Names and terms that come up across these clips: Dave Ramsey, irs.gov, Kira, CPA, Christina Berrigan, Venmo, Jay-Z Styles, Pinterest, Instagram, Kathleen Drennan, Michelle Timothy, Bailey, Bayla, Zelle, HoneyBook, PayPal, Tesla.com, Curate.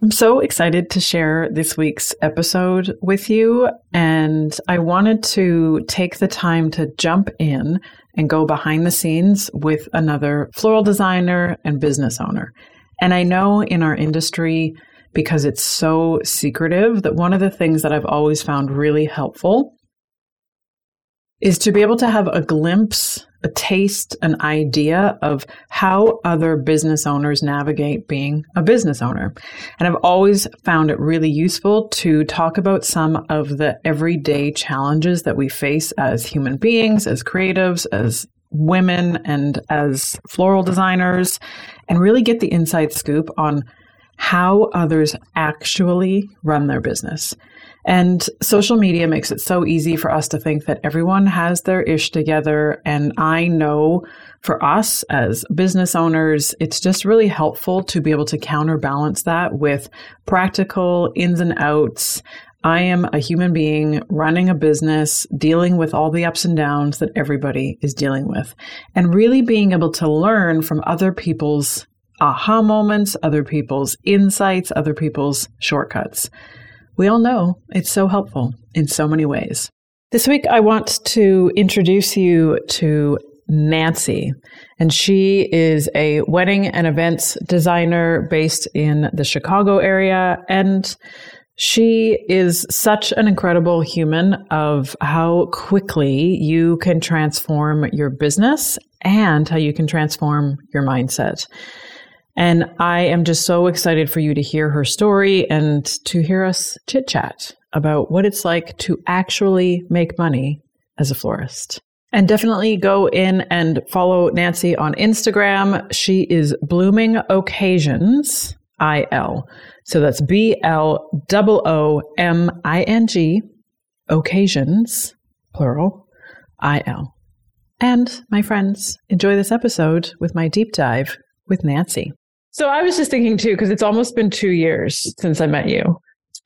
I'm so excited to share this week's episode with you, and I wanted to take the time to jump in and go behind the scenes with another floral designer and business owner. And I know in our industry, because it's so secretive, that one of the things that I've always found really helpful is to be able to have a glimpse, a taste, an idea of how other business owners navigate being a business owner. And I've always found it really useful to talk about some of the everyday challenges that we face as human beings, as creatives, as women, and as floral designers, and really get the inside scoop on how others actually run their business. And social media makes it so easy for us to think that everyone has their ish together. And I know for us as business owners, it's just really helpful to be able to counterbalance that with practical ins and outs. I am a human being running a business, dealing with all the ups and downs that everybody is dealing with, and really being able to learn from other people's aha moments, other people's insights, other people's shortcuts. We all know it's so helpful in so many ways. This week, I want to introduce you to Nancy, and she is a wedding and events designer based in the Chicago area, and she is such an incredible human of how quickly you can transform your business and how you can transform your mindset. And I am just so excited for you to hear her story and to hear us chit-chat about what it's like to actually make money as a florist. And definitely go in and follow Nancy on Instagram. She is Blooming Occasions, IL. So that's BLOOMING, Occasions, plural, IL. And my friends, enjoy this episode with my deep dive with Nancy. So I was just thinking too, because it's almost been 2 years since I met you.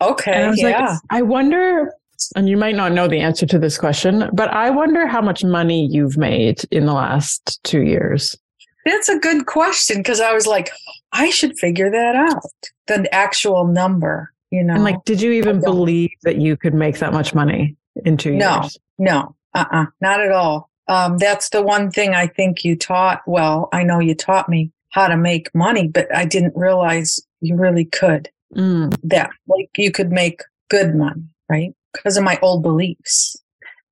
Okay. And I was like, I wonder, and you might not know the answer to this question, but I wonder how much money you've made in the last 2 years. That's a good question, because I was like, I should figure that out, the actual number, you know. And like, did you even believe that you could make that much money in 2 years? No, not at all. That's the one thing I think you taught. Well, I know you taught me how to make money, but I didn't realize you really could. That, like, you could make good money, right? Because of my old beliefs.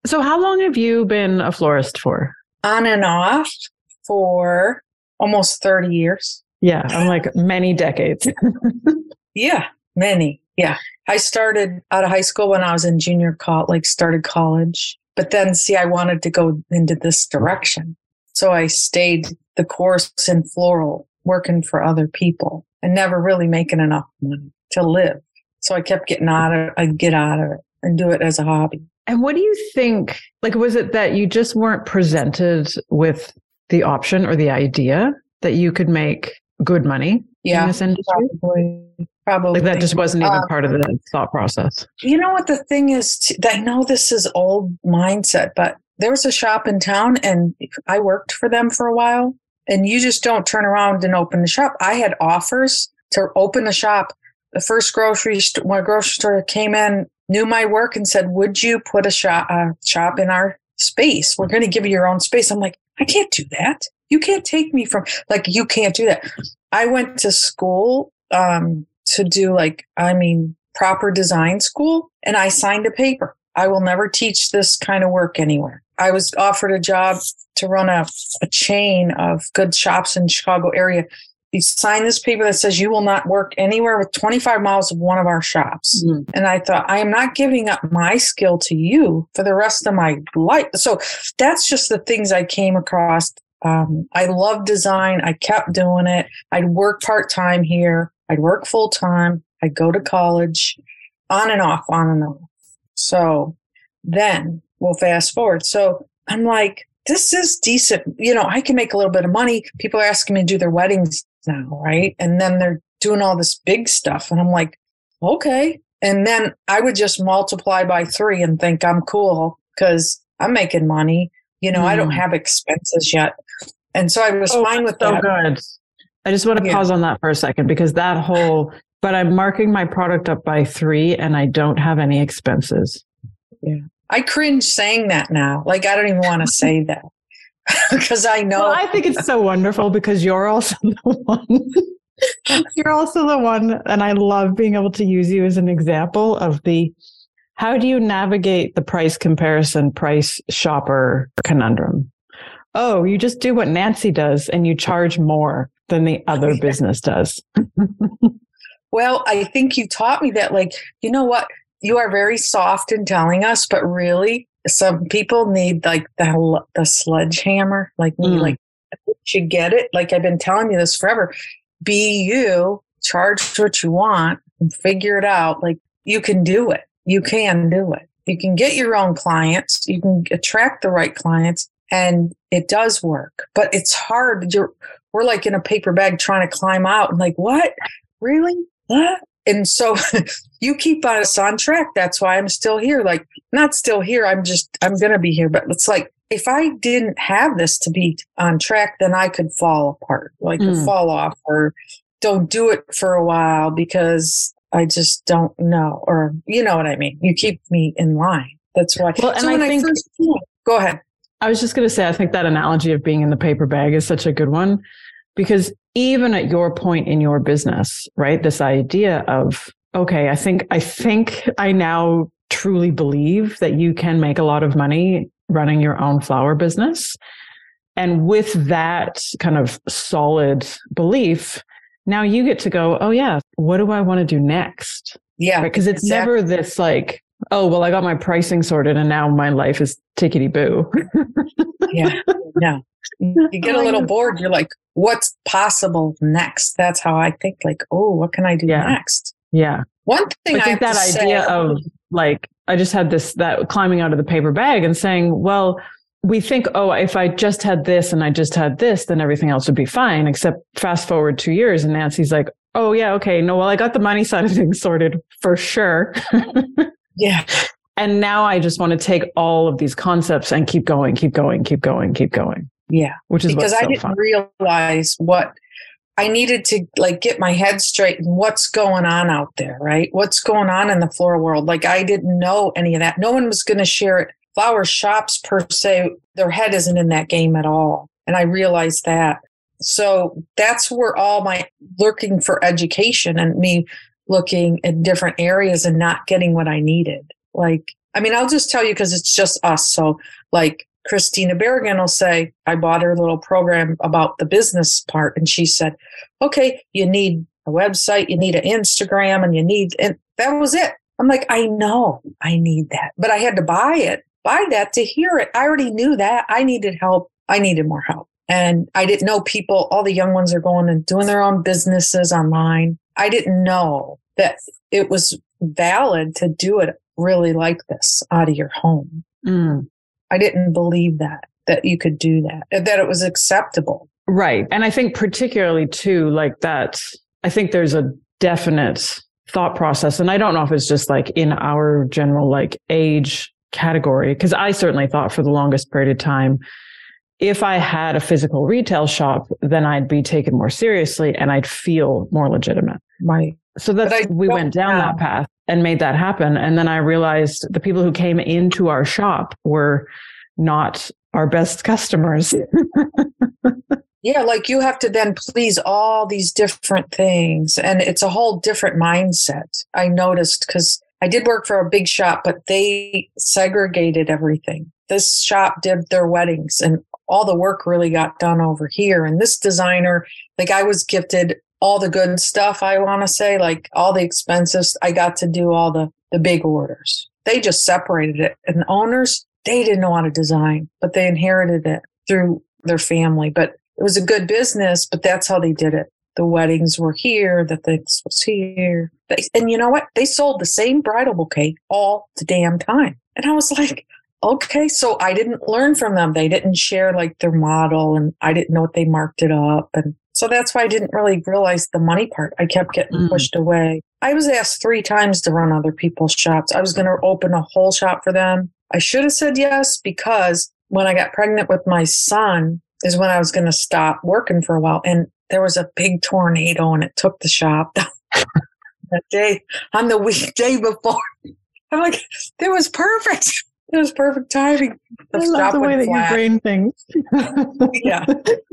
So how long have you been a florist for? On and off for almost 30 years. Yeah, I'm like many decades. Yeah, many. Yeah. I started out of high school when I was in junior college, like started college. But then, see, I wanted to go into this direction. So I stayed the course in floral, working for other people and never really making enough money to live. So I kept getting out of it and do it as a hobby. And what do you think, like, was it that you just weren't presented with the option or the idea that you could make good money in this industry? Probably. Like, that just wasn't even part of the thought process. You know what the thing is, I know this is old mindset, but there was a shop in town and I worked for them for a while, and you just don't turn around and open the shop. I had offers to open a shop. The first grocery store came in, knew my work and said, would you put a shop in our space? We're going to give you your own space. I'm like, I can't do that. You can't take me from, like, you can't do that. I went to school to do, like, I mean, proper design school, and I signed a paper. I will never teach this kind of work anywhere. I was offered a job to run a chain of good shops in the Chicago area. You sign this paper that says you will not work anywhere with 25 miles of one of our shops. Mm-hmm. And I thought, I am not giving up my skill to you for the rest of my life. So that's just the things I came across. I love design. I kept doing it. I'd work part-time here. I'd work full-time. I go to college, on and off, on and off. So then we'll fast forward. So I'm like, this is decent. You know, I can make a little bit of money. People are asking me to do their weddings now, right? And then they're doing all this big stuff. And I'm like, okay. And then I would just multiply by 3 and think I'm cool because I'm making money. You know, I don't have expenses yet. And so I was fine with that. Oh, good. I just want to pause on that for a second because that whole, but I'm marking my product up by 3 and I don't have any expenses. Yeah. I cringe saying that now. Like, I don't even want to say that because I know. Well, I think it's so wonderful because you're also the one. You're also the one. And I love being able to use you as an example of the, how do you navigate the price comparison, price shopper conundrum? Oh, you just do what Nancy does and you charge more than the other business does. Well, I think you taught me that, like, you know what? You are very soft in telling us, but really some people need like the sledgehammer, like me, like you get it. Like I've been telling you this forever. Be you, charge what you want and figure it out. Like you can do it. You can do it. You can get your own clients. You can attract the right clients and it does work, but it's hard. We're like in a paper bag trying to climb out and like, what? Really? What? And so you keep us on track. That's why I'm still here. Like, not still here. I'm going to be here. But it's like, if I didn't have this to be on track, then I could fall apart, like fall off or don't do it for a while because I just don't know. Or you know what I mean? You keep me in line. That's why. Well, and so go ahead. I was just going to say, I think that analogy of being in the paper bag is such a good one. Because even at your point in your business, right, this idea of, okay, I think I now truly believe that you can make a lot of money running your own flower business. And with that kind of solid belief, now you get to go, oh yeah, what do I want to do next? Yeah. Because right? It's never this like, oh, well, I got my pricing sorted and now my life is tickety-boo. Yeah. Yeah. You get a little bored. You're like, what's possible next? That's how I think, like, oh, what can I do next? Yeah. One thing I think that idea of like, I just had that climbing out of the paper bag and saying, well, we think, oh, if I just had this and I just had this, then everything else would be fine. Except fast forward 2 years and Nancy's like, oh yeah, okay. No, well, I got the money side of things sorted for sure. Yeah. And now I just want to take all of these concepts and keep going. Yeah. Which is because I didn't realize what I needed to like get my head straight and what's going on out there, right? What's going on in the floral world? Like I didn't know any of that. No one was going to share it. Flower shops per se, their head isn't in that game at all. And I realized that. So that's where all my looking for education and me looking at different areas and not getting what I needed. Like, I mean, I'll just tell you because it's just us. So like Christina Berrigan will say, I bought her little program about the business part. And she said, okay, you need a website, you need an Instagram and that was it. I'm like, I know I need that, but I had to buy that to hear it. I already knew that I needed help. I needed more help. And I didn't know people, all the young ones are going and doing their own businesses online. I didn't know that it was valid to do it really like this out of your home. I didn't believe that you could do that, that it was acceptable. Right. And I think particularly too, like that, I think there's a definite thought process. And I don't know if it's just like in our general like age category, because I certainly thought for the longest period of time, if I had a physical retail shop, then I'd be taken more seriously and I'd feel more legitimate. Right. So we went down that path and made that happen. And then I realized the people who came into our shop were not our best customers. Yeah, like you have to then please all these different things. And it's a whole different mindset. I noticed because I did work for a big shop, but they segregated everything. This shop did their weddings and all the work really got done over here. And this designer, like I was gifted all the good stuff, I want to say, like all the expenses, I got to do all the big orders. They just separated it. And the owners, they didn't know how to design, but they inherited it through their family. But it was a good business, but that's how they did it. the weddings were here, the things was here. And you know what? They sold the same bridal bouquet all the damn time. And I was like, okay, so I didn't learn from them. They didn't share like their model, and I didn't know what they marked it up. And so that's why I didn't really realize the money part. I kept getting pushed away. I was asked 3 times to run other people's shops. I was going to open a whole shop for them. I should have said yes, because when I got pregnant with my son is when I was going to stop working for a while. And there was a big tornado and it took the shop down that day on the weekday before. I'm like, that was perfect. It was perfect timing. I love the way that you brain things. Yeah.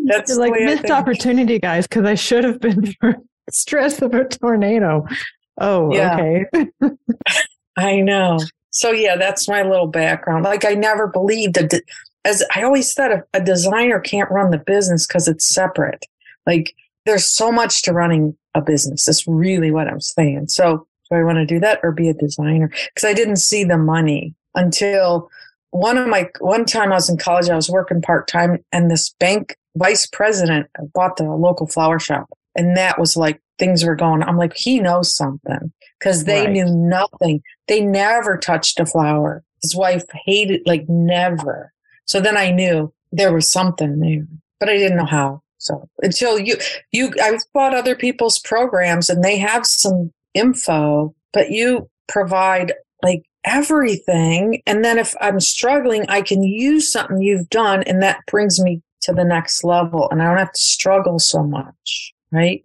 That's like missed opportunity, guys, because I should have been stressed of a tornado. Oh, yeah. Okay. I know. So, yeah, that's my little background. Like, I never believed that, as I always said, a designer can't run the business because it's separate. Like, there's so much to running a business. That's really what I'm saying. So, do I want to do that or be a designer? Because I didn't see the money. Until one time I was in college, I was working part-time, and this bank vice president bought the local flower shop. And that was like, things were going, I'm like, he knows something, because they knew nothing. They never touched a flower. His wife hated, like, never. So then I knew there was something there, but I didn't know how. So until I've bought other people's programs and they have some info, but you provide like everything. And then if I'm struggling, I can use something you've done, and that brings me to the next level, and I don't have to struggle so much, right?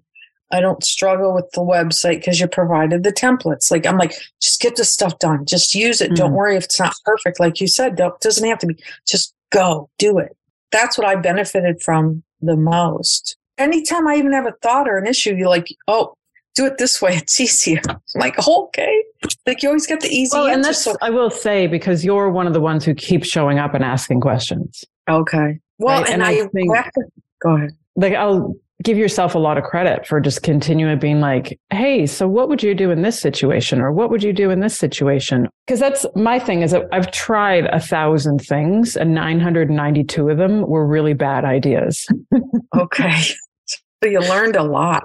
I don't struggle with the website because you provided the templates. Like, I'm like, just get this stuff done. Just use it. Mm-hmm. Don't worry if it's not perfect. Like you said, it doesn't have to be. Just go do it. That's what I benefited from the most. Anytime I even have a thought or an issue, you're like, oh, do it this way. It's easier. I'm like, oh, okay. Like, you always get the easy answer. And that's, I will say, because you're one of the ones who keeps showing up and asking questions. Okay. Well, right? And I think, go ahead. Like, I'll give yourself a lot of credit for just continuing being like, hey, so what would you do in this situation? Or what would you do in this situation? Because that's my thing, is that I've tried 1,000 things and 992 of them were really bad ideas. Okay. So you learned a lot.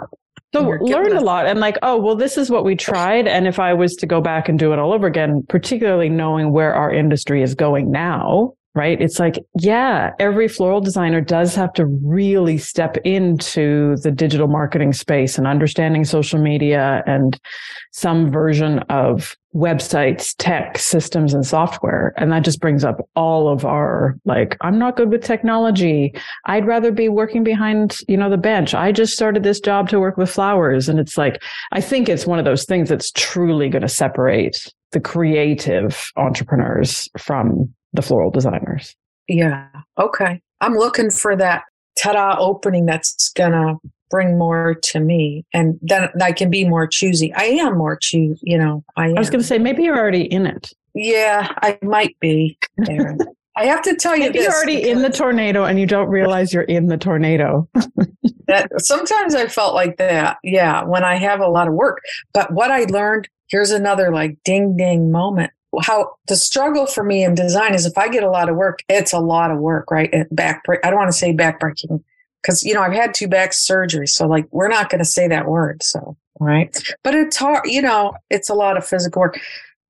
So learned a lot, and like, oh, well, this is what we tried. And if I was to go back and do it all over again, particularly knowing where our industry is going now, right? It's like, yeah, every floral designer does have to really step into the digital marketing space and understanding social media and some version of websites, tech systems, and software. And that just brings up all of our, like, I'm not good with technology. I'd rather be working behind, the bench. I just started this job to work with flowers. And it's like, I think it's one of those things that's truly going to separate the creative entrepreneurs from the floral designers. Yeah. Okay. I'm looking for that ta-da opening that's going to bring more to me. And then I can be more choosy. I am more choosy. I was going to say, maybe you're already in it. Yeah, I might be there. I have to tell you, maybe you're already in the tornado and you don't realize you're in the tornado. That sometimes I felt like that. Yeah. When I have a lot of work. But what I learned, here's another like ding moment. How the struggle for me in design is, if I get a lot of work, it's a lot of work, right? I don't want to say backbreaking, because, I've had 2 back surgeries. So like, we're not going to say that word. So, right. But it's hard, it's a lot of physical work.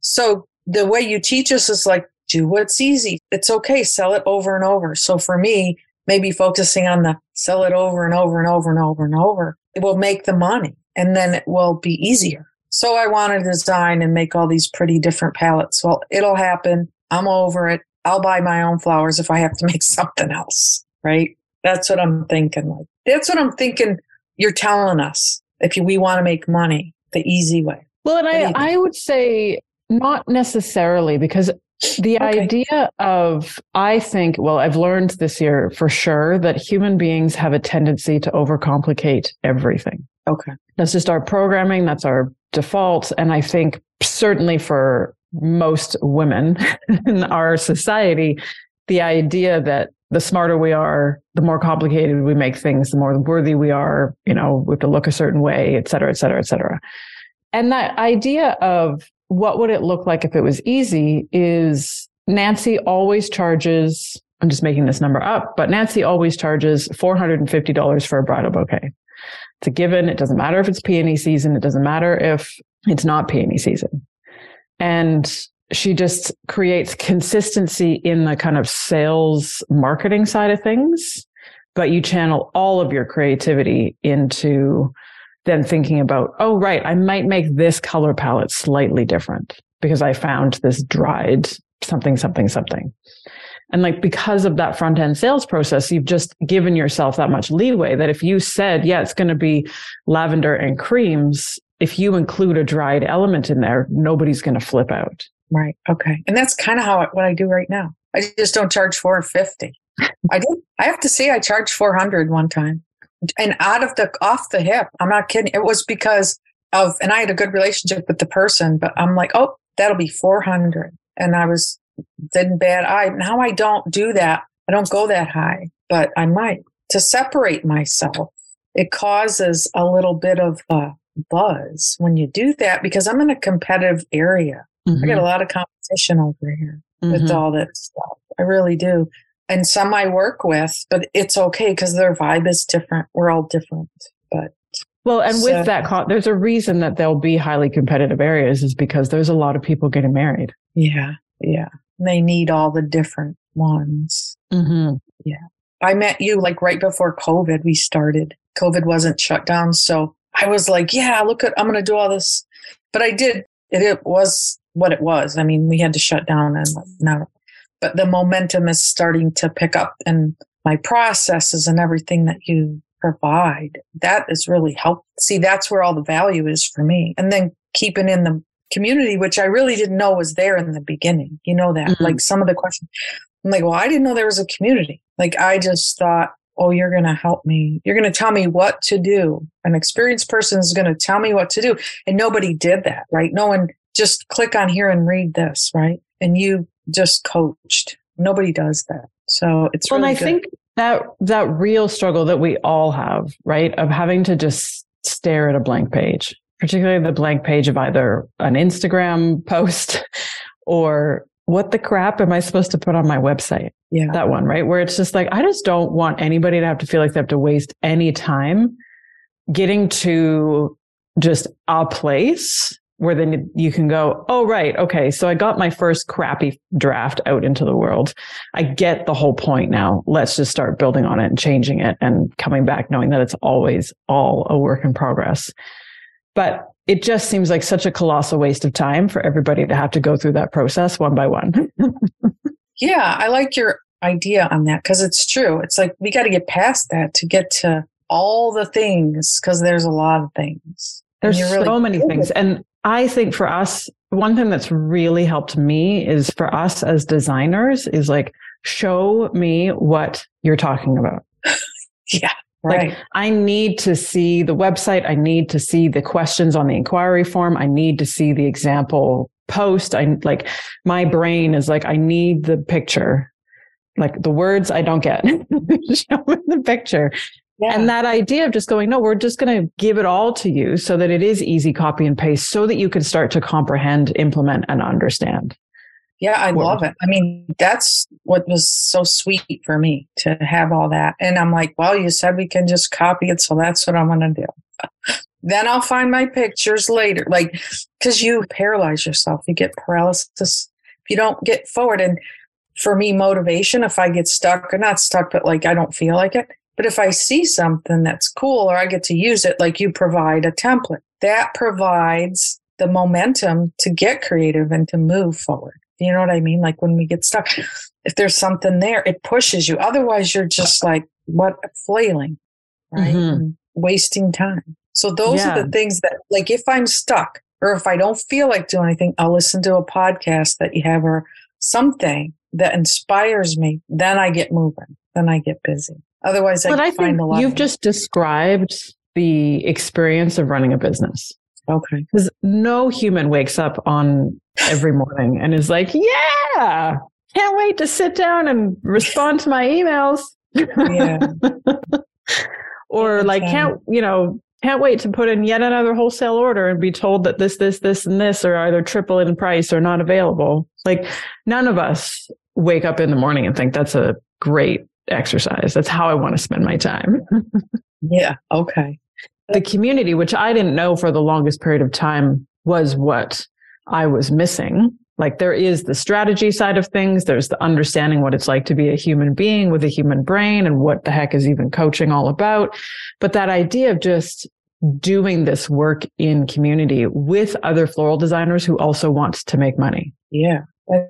So the way you teach us is like, do what's easy. It's okay. Sell it over and over. So for me, maybe focusing on the sell it over and over and over and over and over, it will make the money, and then it will be easier. So I want to design and make all these pretty different palettes. Well, it'll happen. I'm over it. I'll buy my own flowers if I have to make something else, right? That's what I'm thinking. Like, that's what I'm thinking you're telling us, we want to make money the easy way. Well, and I would say not necessarily, because the idea of, I think, well, I've learned this year for sure that human beings have a tendency to overcomplicate everything. Okay. That's just our programming. That's our default. And I think certainly for most women in our society, the idea that the smarter we are, the more complicated we make things, the more worthy we are, we have to look a certain way, et cetera, et cetera, et cetera. And that idea of what would it look like if it was easy is, Nancy always charges, I'm just making this number up, but Nancy always charges $450 for a bridal bouquet. It's a given. It doesn't matter if it's peony season. It doesn't matter if it's not peony season. And she just creates consistency in the kind of sales marketing side of things, but you channel all of your creativity into then thinking about, oh, right, I might make this color palette slightly different because I found this dried something, something, something. And like, because of that front end sales process, you've just given yourself that much leeway that if you said, yeah, it's going to be lavender and creams, if you include a dried element in there, nobody's going to flip out. Right. Okay. And that's kind of what I do right now. I just don't charge $450. I have to say I charged $400 one time, and off the hip. I'm not kidding. It was because of, and I had a good relationship with the person, but I'm like, oh, that'll be $400. And I was, didn't bad eye. Now I don't do that. I don't go that high, but I might to separate myself. It causes a little bit of a buzz when you do that because I'm in a competitive area. Mm-hmm. I get a lot of competition over here with all that stuff. I really do. And some I work with, but it's okay because their vibe is different. We're all different. But well, and so, with that, there's a reason that there'll be highly competitive areas is because there's a lot of people getting married. Yeah. Yeah. They need all the different ones. Mm-hmm. Yeah. I met you like right before COVID. We started. COVID wasn't shut down. So I was like, yeah, look at, I'm going to do all this. But I did. It was what it was. I mean, we had to shut down and now, but the momentum is starting to pick up and my processes and everything that you provide, that is really helpful. See, that's where all the value is for me. And then keeping in the community, which I really didn't know was there in the beginning. You know that, like some of the questions, I'm like, well, I didn't know there was a community. Like I just thought, oh, you're going to help me. You're going to tell me what to do. An experienced person is going to tell me what to do. And nobody did that, right? No one just click on here and read this, right? And you just coached. Nobody does that. So it's really good. And I think that real struggle that we all have, right? Of having to just stare at a blank page, particularly the blank page of either an Instagram post or what the crap am I supposed to put on my website? Yeah. That one, right? Where it's just like, I just don't want anybody to have to feel like they have to waste any time getting to just a place where then you can go, oh, right. Okay. So I got my first crappy draft out into the world. I get the whole point now. Let's just start building on it and changing it and coming back knowing that it's always all a work in progress. But it just seems like such a colossal waste of time for everybody to have to go through that process one by one. Yeah. I like your idea on that because it's true. It's like, we got to get past that to get to all the things because there's a lot of things. There's really so many things. And I think for us, one thing that's really helped me is for us as designers is like, show me what you're talking about. Yeah. Right. Like, I need to see the website. I need to see the questions on the inquiry form. I need to see the example post. My brain is like, I need the picture, like the words I don't get. Show me the picture. Yeah. And that idea of just going, no, we're just going to give it all to you so that it is easy copy and paste so that you can start to comprehend, implement, and understand. Yeah, I love it. I mean, that's what was so sweet for me to have all that. And I'm like, well, you said we can just copy it. So that's what I'm going to do. Then I'll find my pictures later. Like, because you paralyze yourself. You get paralysis. You don't get forward. And for me, motivation, if I get stuck or not stuck, but like I don't feel like it. But if I see something that's cool or I get to use it, like you provide a template, that provides the momentum to get creative and to move forward. You know what I mean? Like when we get stuck, if there's something there, it pushes you. Otherwise, you're just like, what, flailing, right? Mm-hmm. Wasting time. So those are the things that, like, if I'm stuck or if I don't feel like doing anything, I'll listen to a podcast that you have or something that inspires me. Then I get moving. Then I get busy. Otherwise, I find a lot. You've just described the experience of running a business. Okay. Because no human wakes up on every morning and is like, yeah, can't wait to sit down and respond to my emails. Yeah. Or like, can't wait to put in yet another wholesale order and be told that this, and this are either triple in price or not available. Like none of us wake up in the morning and think that's a great exercise. That's how I want to spend my time. Yeah. Okay. The community, which I didn't know for the longest period of time, was what I was missing. Like, there is the strategy side of things. There's the understanding what it's like to be a human being with a human brain and what the heck is even coaching all about. But that idea of just doing this work in community with other floral designers who also want to make money. Yeah.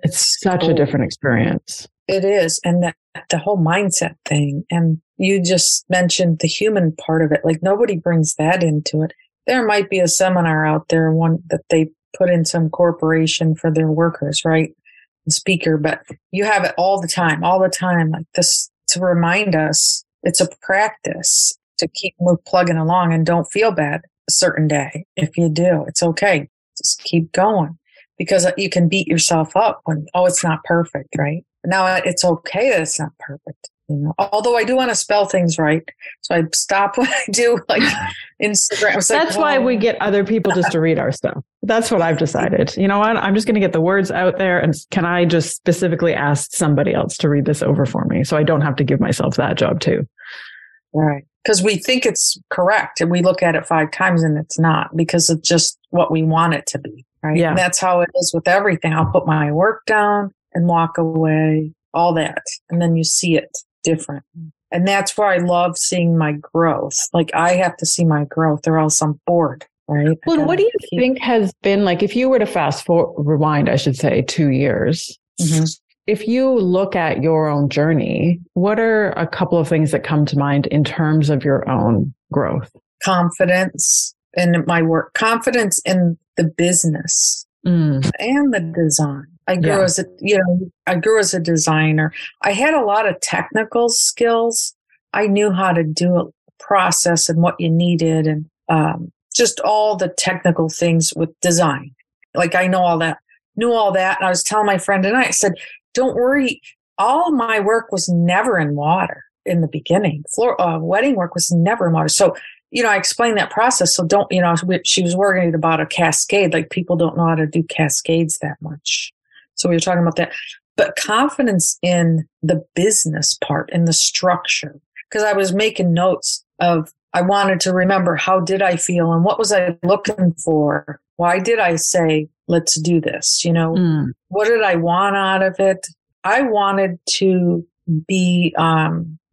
It's such a different experience. It is. And that the whole mindset thing. And you just mentioned the human part of it. Like, nobody brings that into it. There might be a seminar out there, one that they put in some corporation for their workers, right? The speaker, but you have it all the time. Like, this to remind us, it's a practice to keep plugging along, and don't feel bad a certain day. If you do, it's okay. Just keep going, because you can beat yourself up when, it's not perfect, right? Now it's okay that it's not perfect. Although I do want to spell things right. So I stop what I do, like Instagram. That's why we get other people just to read our stuff. That's what I've decided. You know what? I'm just going to get the words out there. And can I just specifically ask somebody else to read this over for me, so I don't have to give myself that job too? Right. Because we think it's correct, and we look at it 5 times and it's not, because of just what we want it to be. Right. Yeah. And that's how it is with everything. I'll put my work down and walk away, all that. And then you see it different. And that's where I love seeing my growth. Like, I have to see my growth, or else I'm bored, right? Well, what do you think has been, like, if you were to rewind, I should say, 2 years, mm-hmm. if you look at your own journey, what are a couple of things that come to mind in terms of your own growth? Confidence in my work, confidence in the business. Mm. And the design. I grew as a designer. I had a lot of technical skills. I knew how to do a process and what you needed, and just all the technical things with design. Like, I knew all that. And I was telling my friend and I said, don't worry. All my work was never in water in the beginning. Wedding work was never in water. So, I explained that process. So don't, she was worried about a cascade. Like, people don't know how to do cascades that much. So we were talking about that, but confidence in the business part and the structure, because I was making notes of, I wanted to remember, how did I feel and what was I looking for? Why did I say, let's do this? What did I want out of it? I wanted to be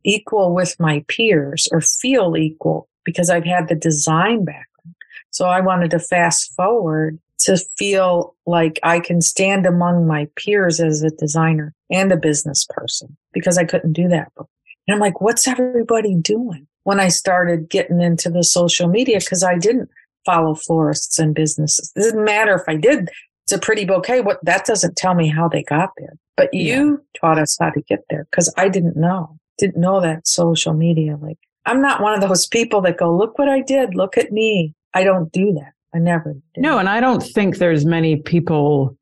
equal with my peers, or feel equal, because I've had the design background. So I wanted to fast forward to feel like I can stand among my peers as a designer and a business person, because I couldn't do that. And I'm like, what's everybody doing? When I started getting into the social media, because I didn't follow florists and businesses. It doesn't matter if I did. It's a pretty bouquet. That doesn't tell me how they got there. But you taught us how to get there, because I didn't know that social media. Like, I'm not one of those people that go, look what I did. Look at me. I don't do that. I never did. No, and I don't think there's many people,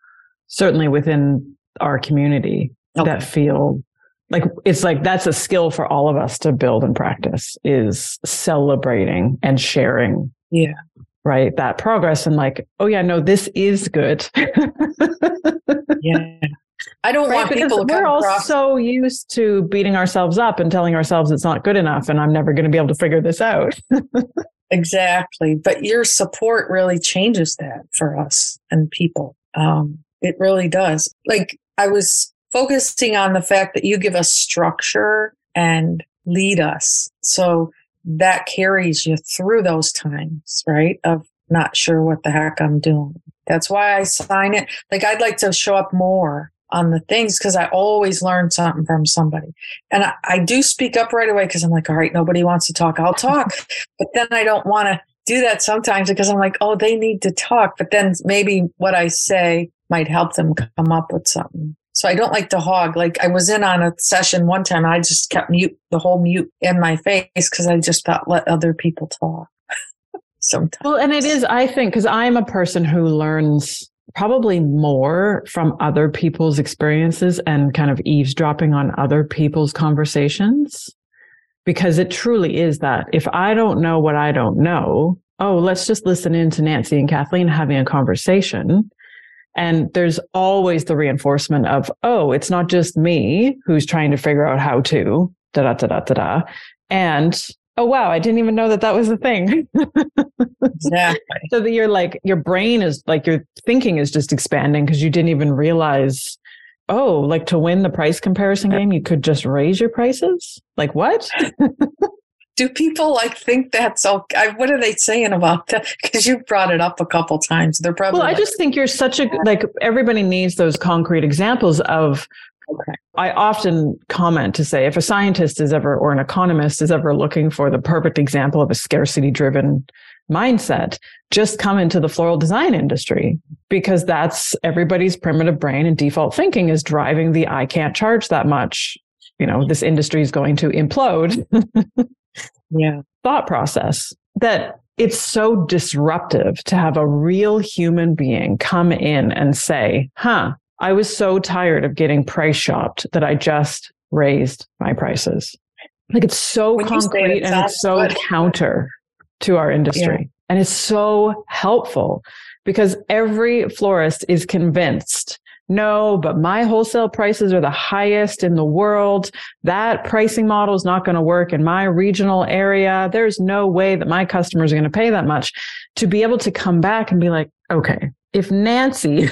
certainly within our community, that feel like it's like that's a skill for all of us to build and practice, is celebrating and sharing. Yeah. Right. That progress, and like, oh yeah, no, this is good. Yeah. I don't want people to come across. We're all so used to beating ourselves up and telling ourselves it's not good enough and I'm never going to be able to figure this out. Exactly. But your support really changes that for us and people. It really does. Like, I was focusing on the fact that you give us structure and lead us. So that carries you through those times, right? Of not sure what the heck I'm doing. That's why I sign it. Like, I'd like to show up more on the things, because I always learn something from somebody. And I do speak up right away, because I'm like, all right, nobody wants to talk. I'll talk. But then I don't want to do that sometimes, because I'm like, oh, they need to talk. But then maybe what I say might help them come up with something. So I don't like to hog. Like, I was in on a session one time and I just kept the whole mute in my face, because I just thought, let other people talk sometimes. Well, and it is, I think, because I'm a person who learns probably more from other people's experiences and kind of eavesdropping on other people's conversations, because it truly is that if I don't know what I don't know, let's just listen in to Nancy and Kathleen having a conversation. And there's always the reinforcement of, it's not just me who's trying to figure out how to, da da da da da da. And oh, wow, I didn't even know that that was a thing. Exactly. So that you're like, your brain is like, your thinking is just expanding because you didn't even realize, oh, like to win the price comparison game, you could just raise your prices? Like what? Do people like think that's okay? What are they saying about that? Because you brought it up a couple times. They're probably I just think you're such a, like everybody needs those concrete examples of, okay. I often comment to say if a scientist is ever, or an economist is ever looking for the perfect example of a scarcity driven mindset, just come into the floral design industry, because that's everybody's primitive brain and default thinking is driving the, I can't charge that much. You know, this industry is going to implode. Yeah. Thought process, that it's so disruptive to have a real human being come in and say, huh, I was so tired of getting price shopped that I just raised my prices. Like it's so concrete and it's so counter to our industry. Yeah. And it's so helpful because every florist is convinced, no, but my wholesale prices are the highest in the world. That pricing model is not going to work in my regional area. There's no way that my customers are going to pay that much. To be able to come back and be like, okay, if Nancy,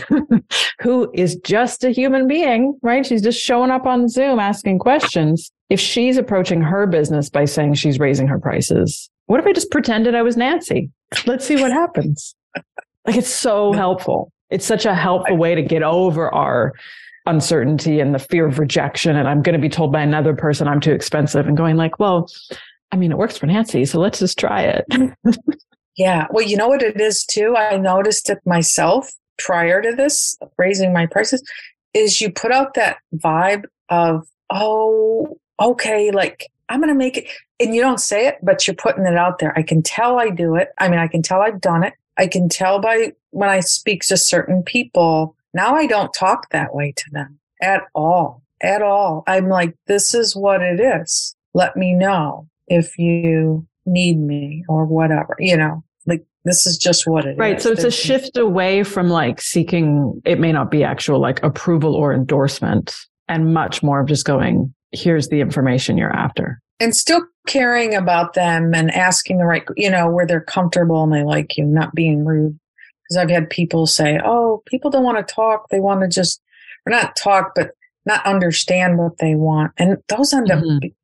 who is just a human being, right? She's just showing up on Zoom asking questions. If she's approaching her business by saying she's raising her prices, what if I just pretended I was Nancy? Let's see what happens. Like it's so helpful. It's such a helpful way to get over our uncertainty and the fear of rejection. And I'm going to be told by another person I'm too expensive and going like, well, I mean, it works for Nancy, so let's just try it. Yeah. Well, you know what it is too? I noticed it myself prior to this, raising my prices, is you put out that vibe of, oh, okay, like I'm going to make it. And you don't say it, but you're putting it out there. I can tell I do it. I mean, I can tell I've done it. I can tell by when I speak to certain people, now I don't talk that way to them at all, at all. I'm like, this is what it is. Let me know if you need me or whatever, you know, like this is just what it is. Right. So it's a shift away from like seeking, it may not be actual like approval or endorsement, and much more of just going, here's the information you're after. And still caring about them and asking the right, you know, where they're comfortable and they like you, not being rude. Because I've had people say, oh, people don't want to talk. They want to just, or not talk, but not understand what they want. And those end up,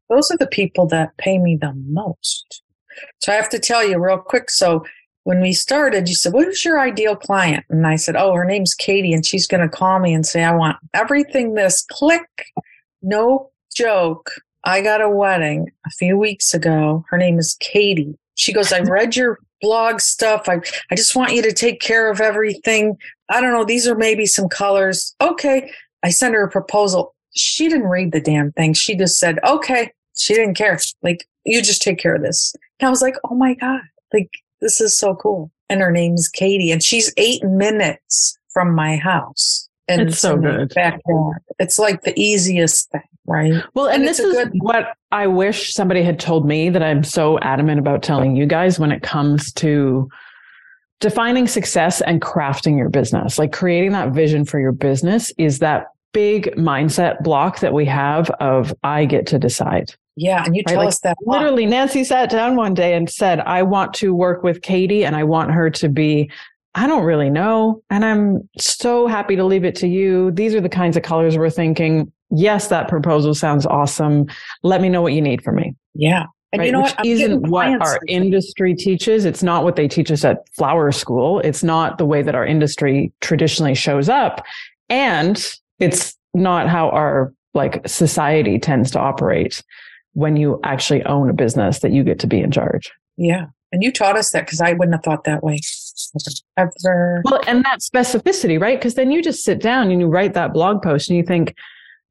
those are the people that pay me the most. So I have to tell you real quick. So when we started, you said, what is your ideal client? And I said, oh, her name's Katie and she's going to call me and say, I want everything this click. No joke. I got a wedding a few weeks ago. Her name is Katie. She goes, I read your blog stuff. I just want you to take care of everything. I don't know. These are maybe some colors. Okay. I sent her a proposal. She didn't read the damn thing. She just said, okay. She didn't care. Like, you just take care of this. And I was like, oh my God, like, this is so cool. And her name's Katie and she's 8 minutes from my house. And it's so good. Backyard. It's like the easiest thing. Right. Well, and this is what I wish somebody had told me that I'm so adamant about telling you guys when it comes to defining success and crafting your business. Like creating that vision for your business is that big mindset block that we have of I get to decide. Yeah. And you tell us that. Literally, Nancy sat down one day and said, I want to work with Katie and I want her to be, I don't really know. And I'm so happy to leave it to you. These are the kinds of colors we're thinking. Yes, that proposal sounds awesome. Let me know what you need from me. Yeah. And right? You know what? Which isn't what our industry teaches. It's not what they teach us at flower school. It's not the way that our industry traditionally shows up. And it's not how our like society tends to operate when you actually own a business that you get to be in charge. Yeah. And you taught us that because I wouldn't have thought that way. Ever. Well, and that specificity, right? Because then you just sit down and you write that blog post and you think,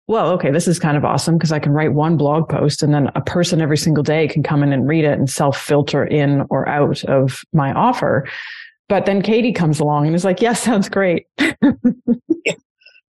well, okay, this is kind of awesome because I can write one blog post and then a person every single day can come in and read it and self-filter in or out of my offer. But then Katie comes along and is like, yes, yeah, sounds great.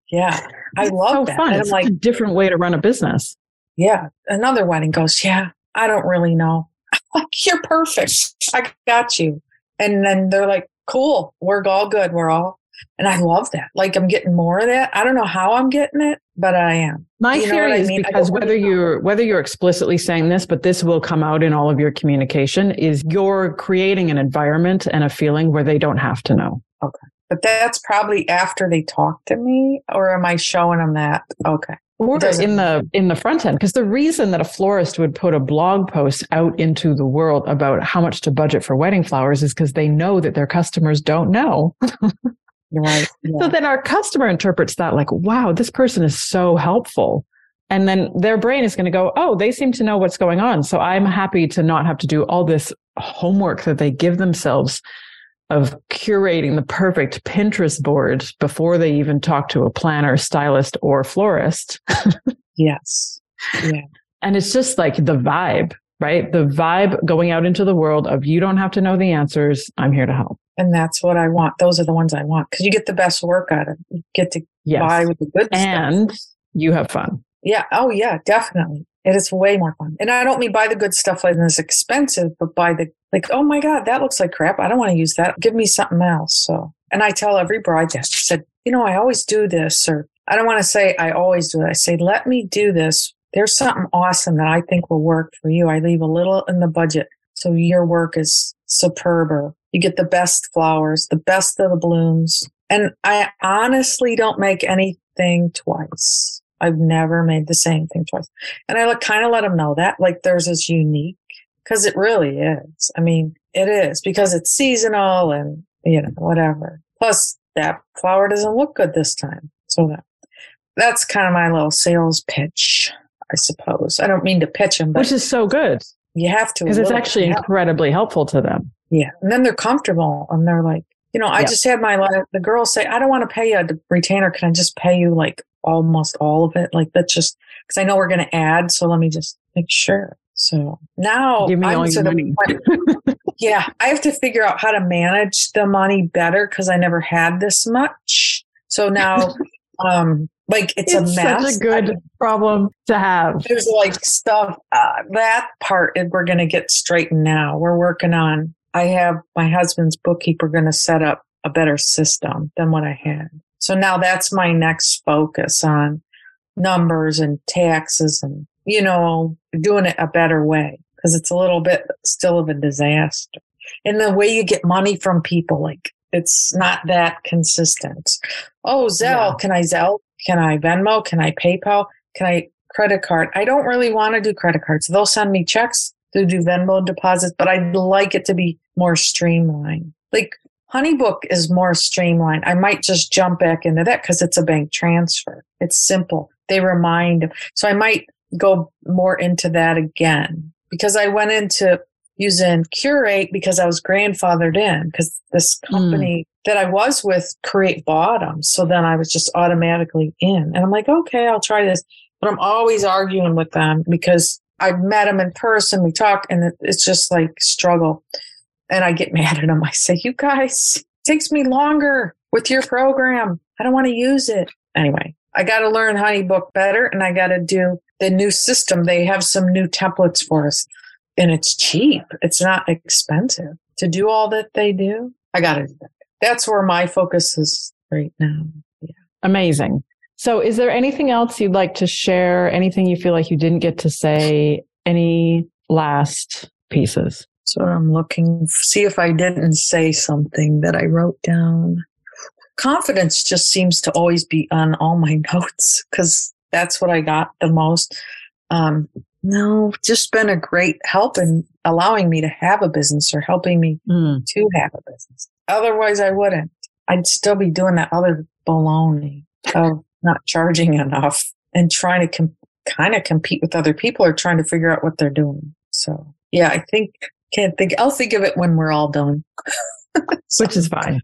Yeah. I love that. Fun. And it's like a different way to run a business. Yeah. Another wedding goes, yeah, I don't really know. Like, you're perfect. I got you. And then they're like, cool. We're all good. We're all And I love that. Like, I'm getting more of that. I don't know how I'm getting it, but I am. My fear is because whether you're explicitly saying this, but this will come out in all of your communication, is you're creating an environment and a feeling where they don't have to know. Okay. But that's probably after they talk to me, or am I showing them that? Okay. Or in the front end, because the reason that a florist would put a blog post out into the world about how much to budget for wedding flowers is because they know that their customers don't know. Right. Yeah. So then our customer interprets that like, wow, this person is so helpful. And then their brain is going to go, oh, they seem to know what's going on. So I'm happy to not have to do all this homework that they give themselves of curating the perfect Pinterest board before they even talk to a planner, stylist, or florist. Yes. Yeah. And it's just like the vibe, right? The vibe going out into the world of, you don't have to know the answers. I'm here to help. And that's what I want. Those are the ones I want, because you get the best work out of it. You get to buy with the good stuff. And you have fun. Yeah. Oh, yeah, definitely. It is way more fun. And I don't mean buy the good stuff like this expensive, but buy the, like, oh my God, that looks like crap. I don't want to use that. Give me something else. So, and I tell every bride that. I said, you know, I always do this, or I don't want to say I always do it. I say, let me do this. There's something awesome that I think will work for you. I leave a little in the budget. So your work is superb, or you get the best flowers, the best of the blooms. And I honestly don't make anything twice. I've never made the same thing twice. And I kind of let them know that, like, theirs is unique, because it really is. I mean, it is, because it's seasonal and, you know, whatever. Plus, that flower doesn't look good this time. So that's kind of my little sales pitch, I suppose. I don't mean to pitch them, but which is so good. You have to. Because it's actually incredibly helpful to them. Yeah. And then they're comfortable and they're like, you know, I just had the girls say, I don't want to pay you a retainer. Can I just pay you like almost all of it? Like, that's just because I know we're going to add. So let me just make sure. So now I'm to the point, I have to figure out how to manage the money better, because I never had this much. So now, like, it's a mess. Such a good problem to have. There's like stuff, that part we're going to get straightened now. We're working on, I have my husband's bookkeeper going to set up a better system than what I had. So now that's my next focus on numbers and taxes and, you know, doing it a better way, because it's a little bit still of a disaster. And the way you get money from people, like, it's not that consistent. Oh, can I Zelle? Can I Venmo? Can I PayPal? Can I credit card? I don't really want to do credit cards. They'll send me checks to do Venmo deposits, but I'd like it to be more streamlined. Like, HoneyBook is more streamlined. I might just jump back into that because it's a bank transfer. It's simple. They remind. So I might go more into that again, because I went into using Curate because I was grandfathered in, because this company that I was with, Curate, bought them. So then I was just automatically in. And I'm like, okay, I'll try this. But I'm always arguing with them because I've met them in person. We talk and it's just like struggle. And I get mad at them. I say, you guys, it takes me longer with your program. I don't want to use it. Anyway, I got to learn HoneyBook better, and I got to do the new system. They have some new templates for us, and it's cheap. It's not expensive to do all that they do. I got to do that. That's where my focus is right now. Yeah. Amazing. So is there anything else you'd like to share? Anything you feel like you didn't get to say? Any last pieces? So I'm looking, see if I didn't say something that I wrote down. Confidence just seems to always be on all my notes, because that's what I got the most. No, just been a great help in allowing me to have a business, or helping me to have a business. Otherwise, I wouldn't. I'd still be doing that other baloney of not charging enough and trying to kind of compete with other people, or trying to figure out what they're doing. So, yeah, I think... Can't think. I'll think of it when we're all done. Which is fine.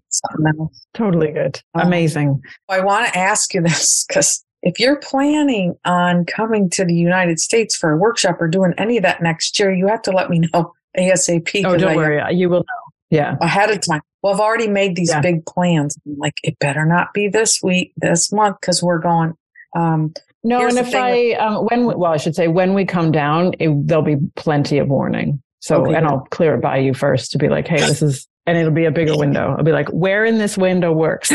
Totally good. Amazing. I want to ask you this, because if you're planning on coming to the United States for a workshop or doing any of that next year, you have to let me know ASAP. Oh, don't worry. You will know. Yeah. Ahead of time. Well, I've already made these big plans. I'm like, it better not be this week, this month, because we're going... No, and if when we come down, there'll be plenty of warning. So, okay, and I'll clear it by you first to be like, hey, this is and it'll be a bigger window. I'll be like, where in this window works?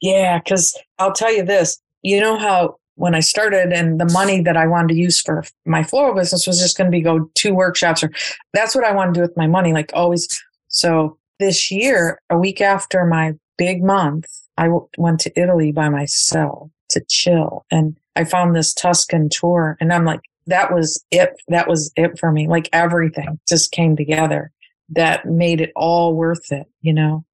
Yeah, because I'll tell you this, you know how when I started and the money that I wanted to use for my floral business was just going to be go to workshops, or that's what I want to do with my money, like always. So this year, a week after my big month, I went to Italy by myself to chill. And I found this Tuscan tour, and I'm like, that was it. That was it for me. Like everything just came together that made it all worth it, you know?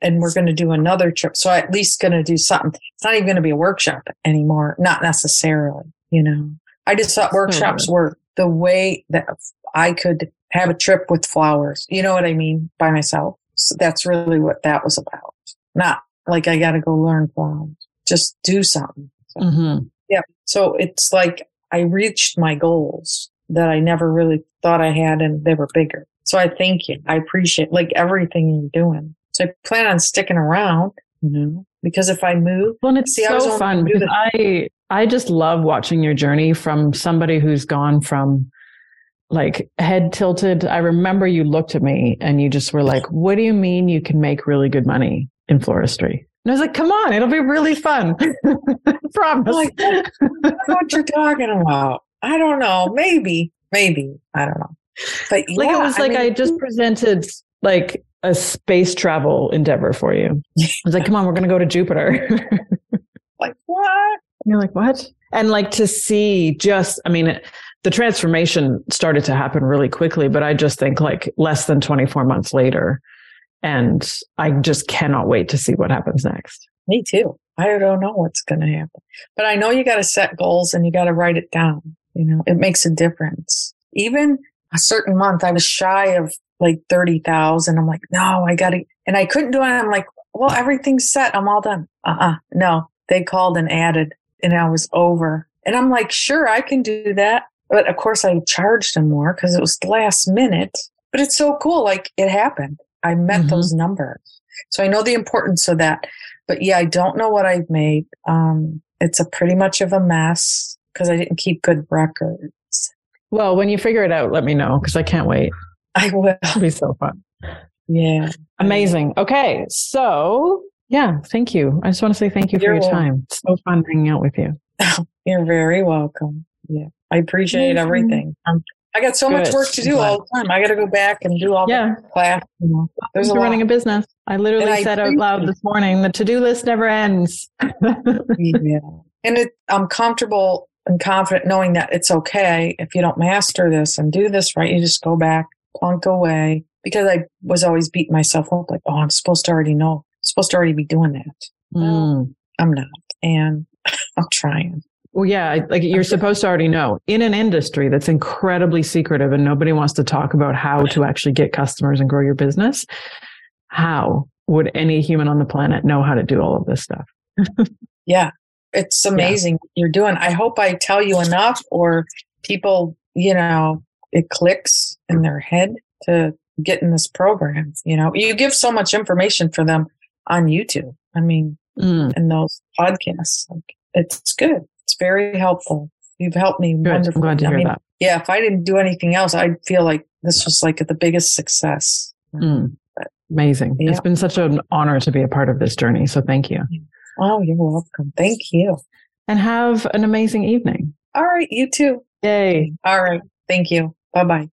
And we're going to do another trip. So I'm at least going to do something. It's not even going to be a workshop anymore. Not necessarily, you know. I just thought workshops were the way that I could have a trip with flowers. You know what I mean? By myself. So that's really what that was about. Not like I got to go learn flowers. Just do something. So, yeah. So it's like I reached my goals that I never really thought I had, and they were bigger. So I thank you. I appreciate like everything you're doing. So I plan on sticking around, you know, because if I move, well, and it's so fun because I just love watching your journey from somebody who's gone from like head tilted. I remember you looked at me and you just were like, what do you mean you can make really good money in floristry? And I was like, come on, it'll be really fun. I promise. Like, I don't know what you're talking about. I don't know. Maybe. I don't know. But yeah, like it was like I just presented like a space travel endeavor for you. I was like, come on, we're going to go to Jupiter. Like, what? And you're like, what? And like to see just, I mean, the transformation started to happen really quickly, but I just think like less than 24 months later. And I just cannot wait to see what happens next. Me too. I don't know what's going to happen, but I know you got to set goals and you got to write it down. You know, it makes a difference. Even a certain month, I was shy of like 30,000. I'm like, no, I got to, and I couldn't do it. I'm like, well, everything's set. I'm all done. No, they called and added and I was over. And I'm like, sure, I can do that. But of course I charged them more because it was the last minute, but it's so cool. Like it happened. I met those numbers. So I know the importance of that. But yeah, I don't know what I've made. It's a pretty much of a mess because I didn't keep good records. Well, when you figure it out, let me know because I can't wait. I will. It'll be so fun. Yeah. Amazing. Okay. So yeah, thank you. I just want to say thank you for your time. It's so fun hanging out with you. You're very welcome. Yeah. I appreciate everything. I got so much work to do all the time. I got to go back and do all the class. You know, there's running a business. I literally said out loud this morning, the to-do list never ends. Yeah. And I'm comfortable and confident knowing that it's okay if you don't master this and do this right. You just go back, plunk away. Because I was always beating myself up like, oh, I'm supposed to already know. I'm supposed to already be doing that. I'm not. And I'm trying. Well, yeah, like you're supposed to already know in an industry that's incredibly secretive and nobody wants to talk about how to actually get customers and grow your business. How would any human on the planet know how to do all of this stuff? Yeah, it's amazing what you're doing. I hope I tell you enough or people, you know, it clicks in their head to get in this program. You know, you give so much information for them on YouTube. I mean, and those podcasts, like, it's good. It's very helpful. You've helped me wonderfully. I'm glad to hear that. Yeah, if I didn't do anything else, I'd feel like this was like the biggest success. Amazing. Yeah. It's been such an honor to be a part of this journey. So thank you. Oh, you're welcome. Thank you. And have an amazing evening. All right. You too. Yay. All right. Thank you. Bye-bye.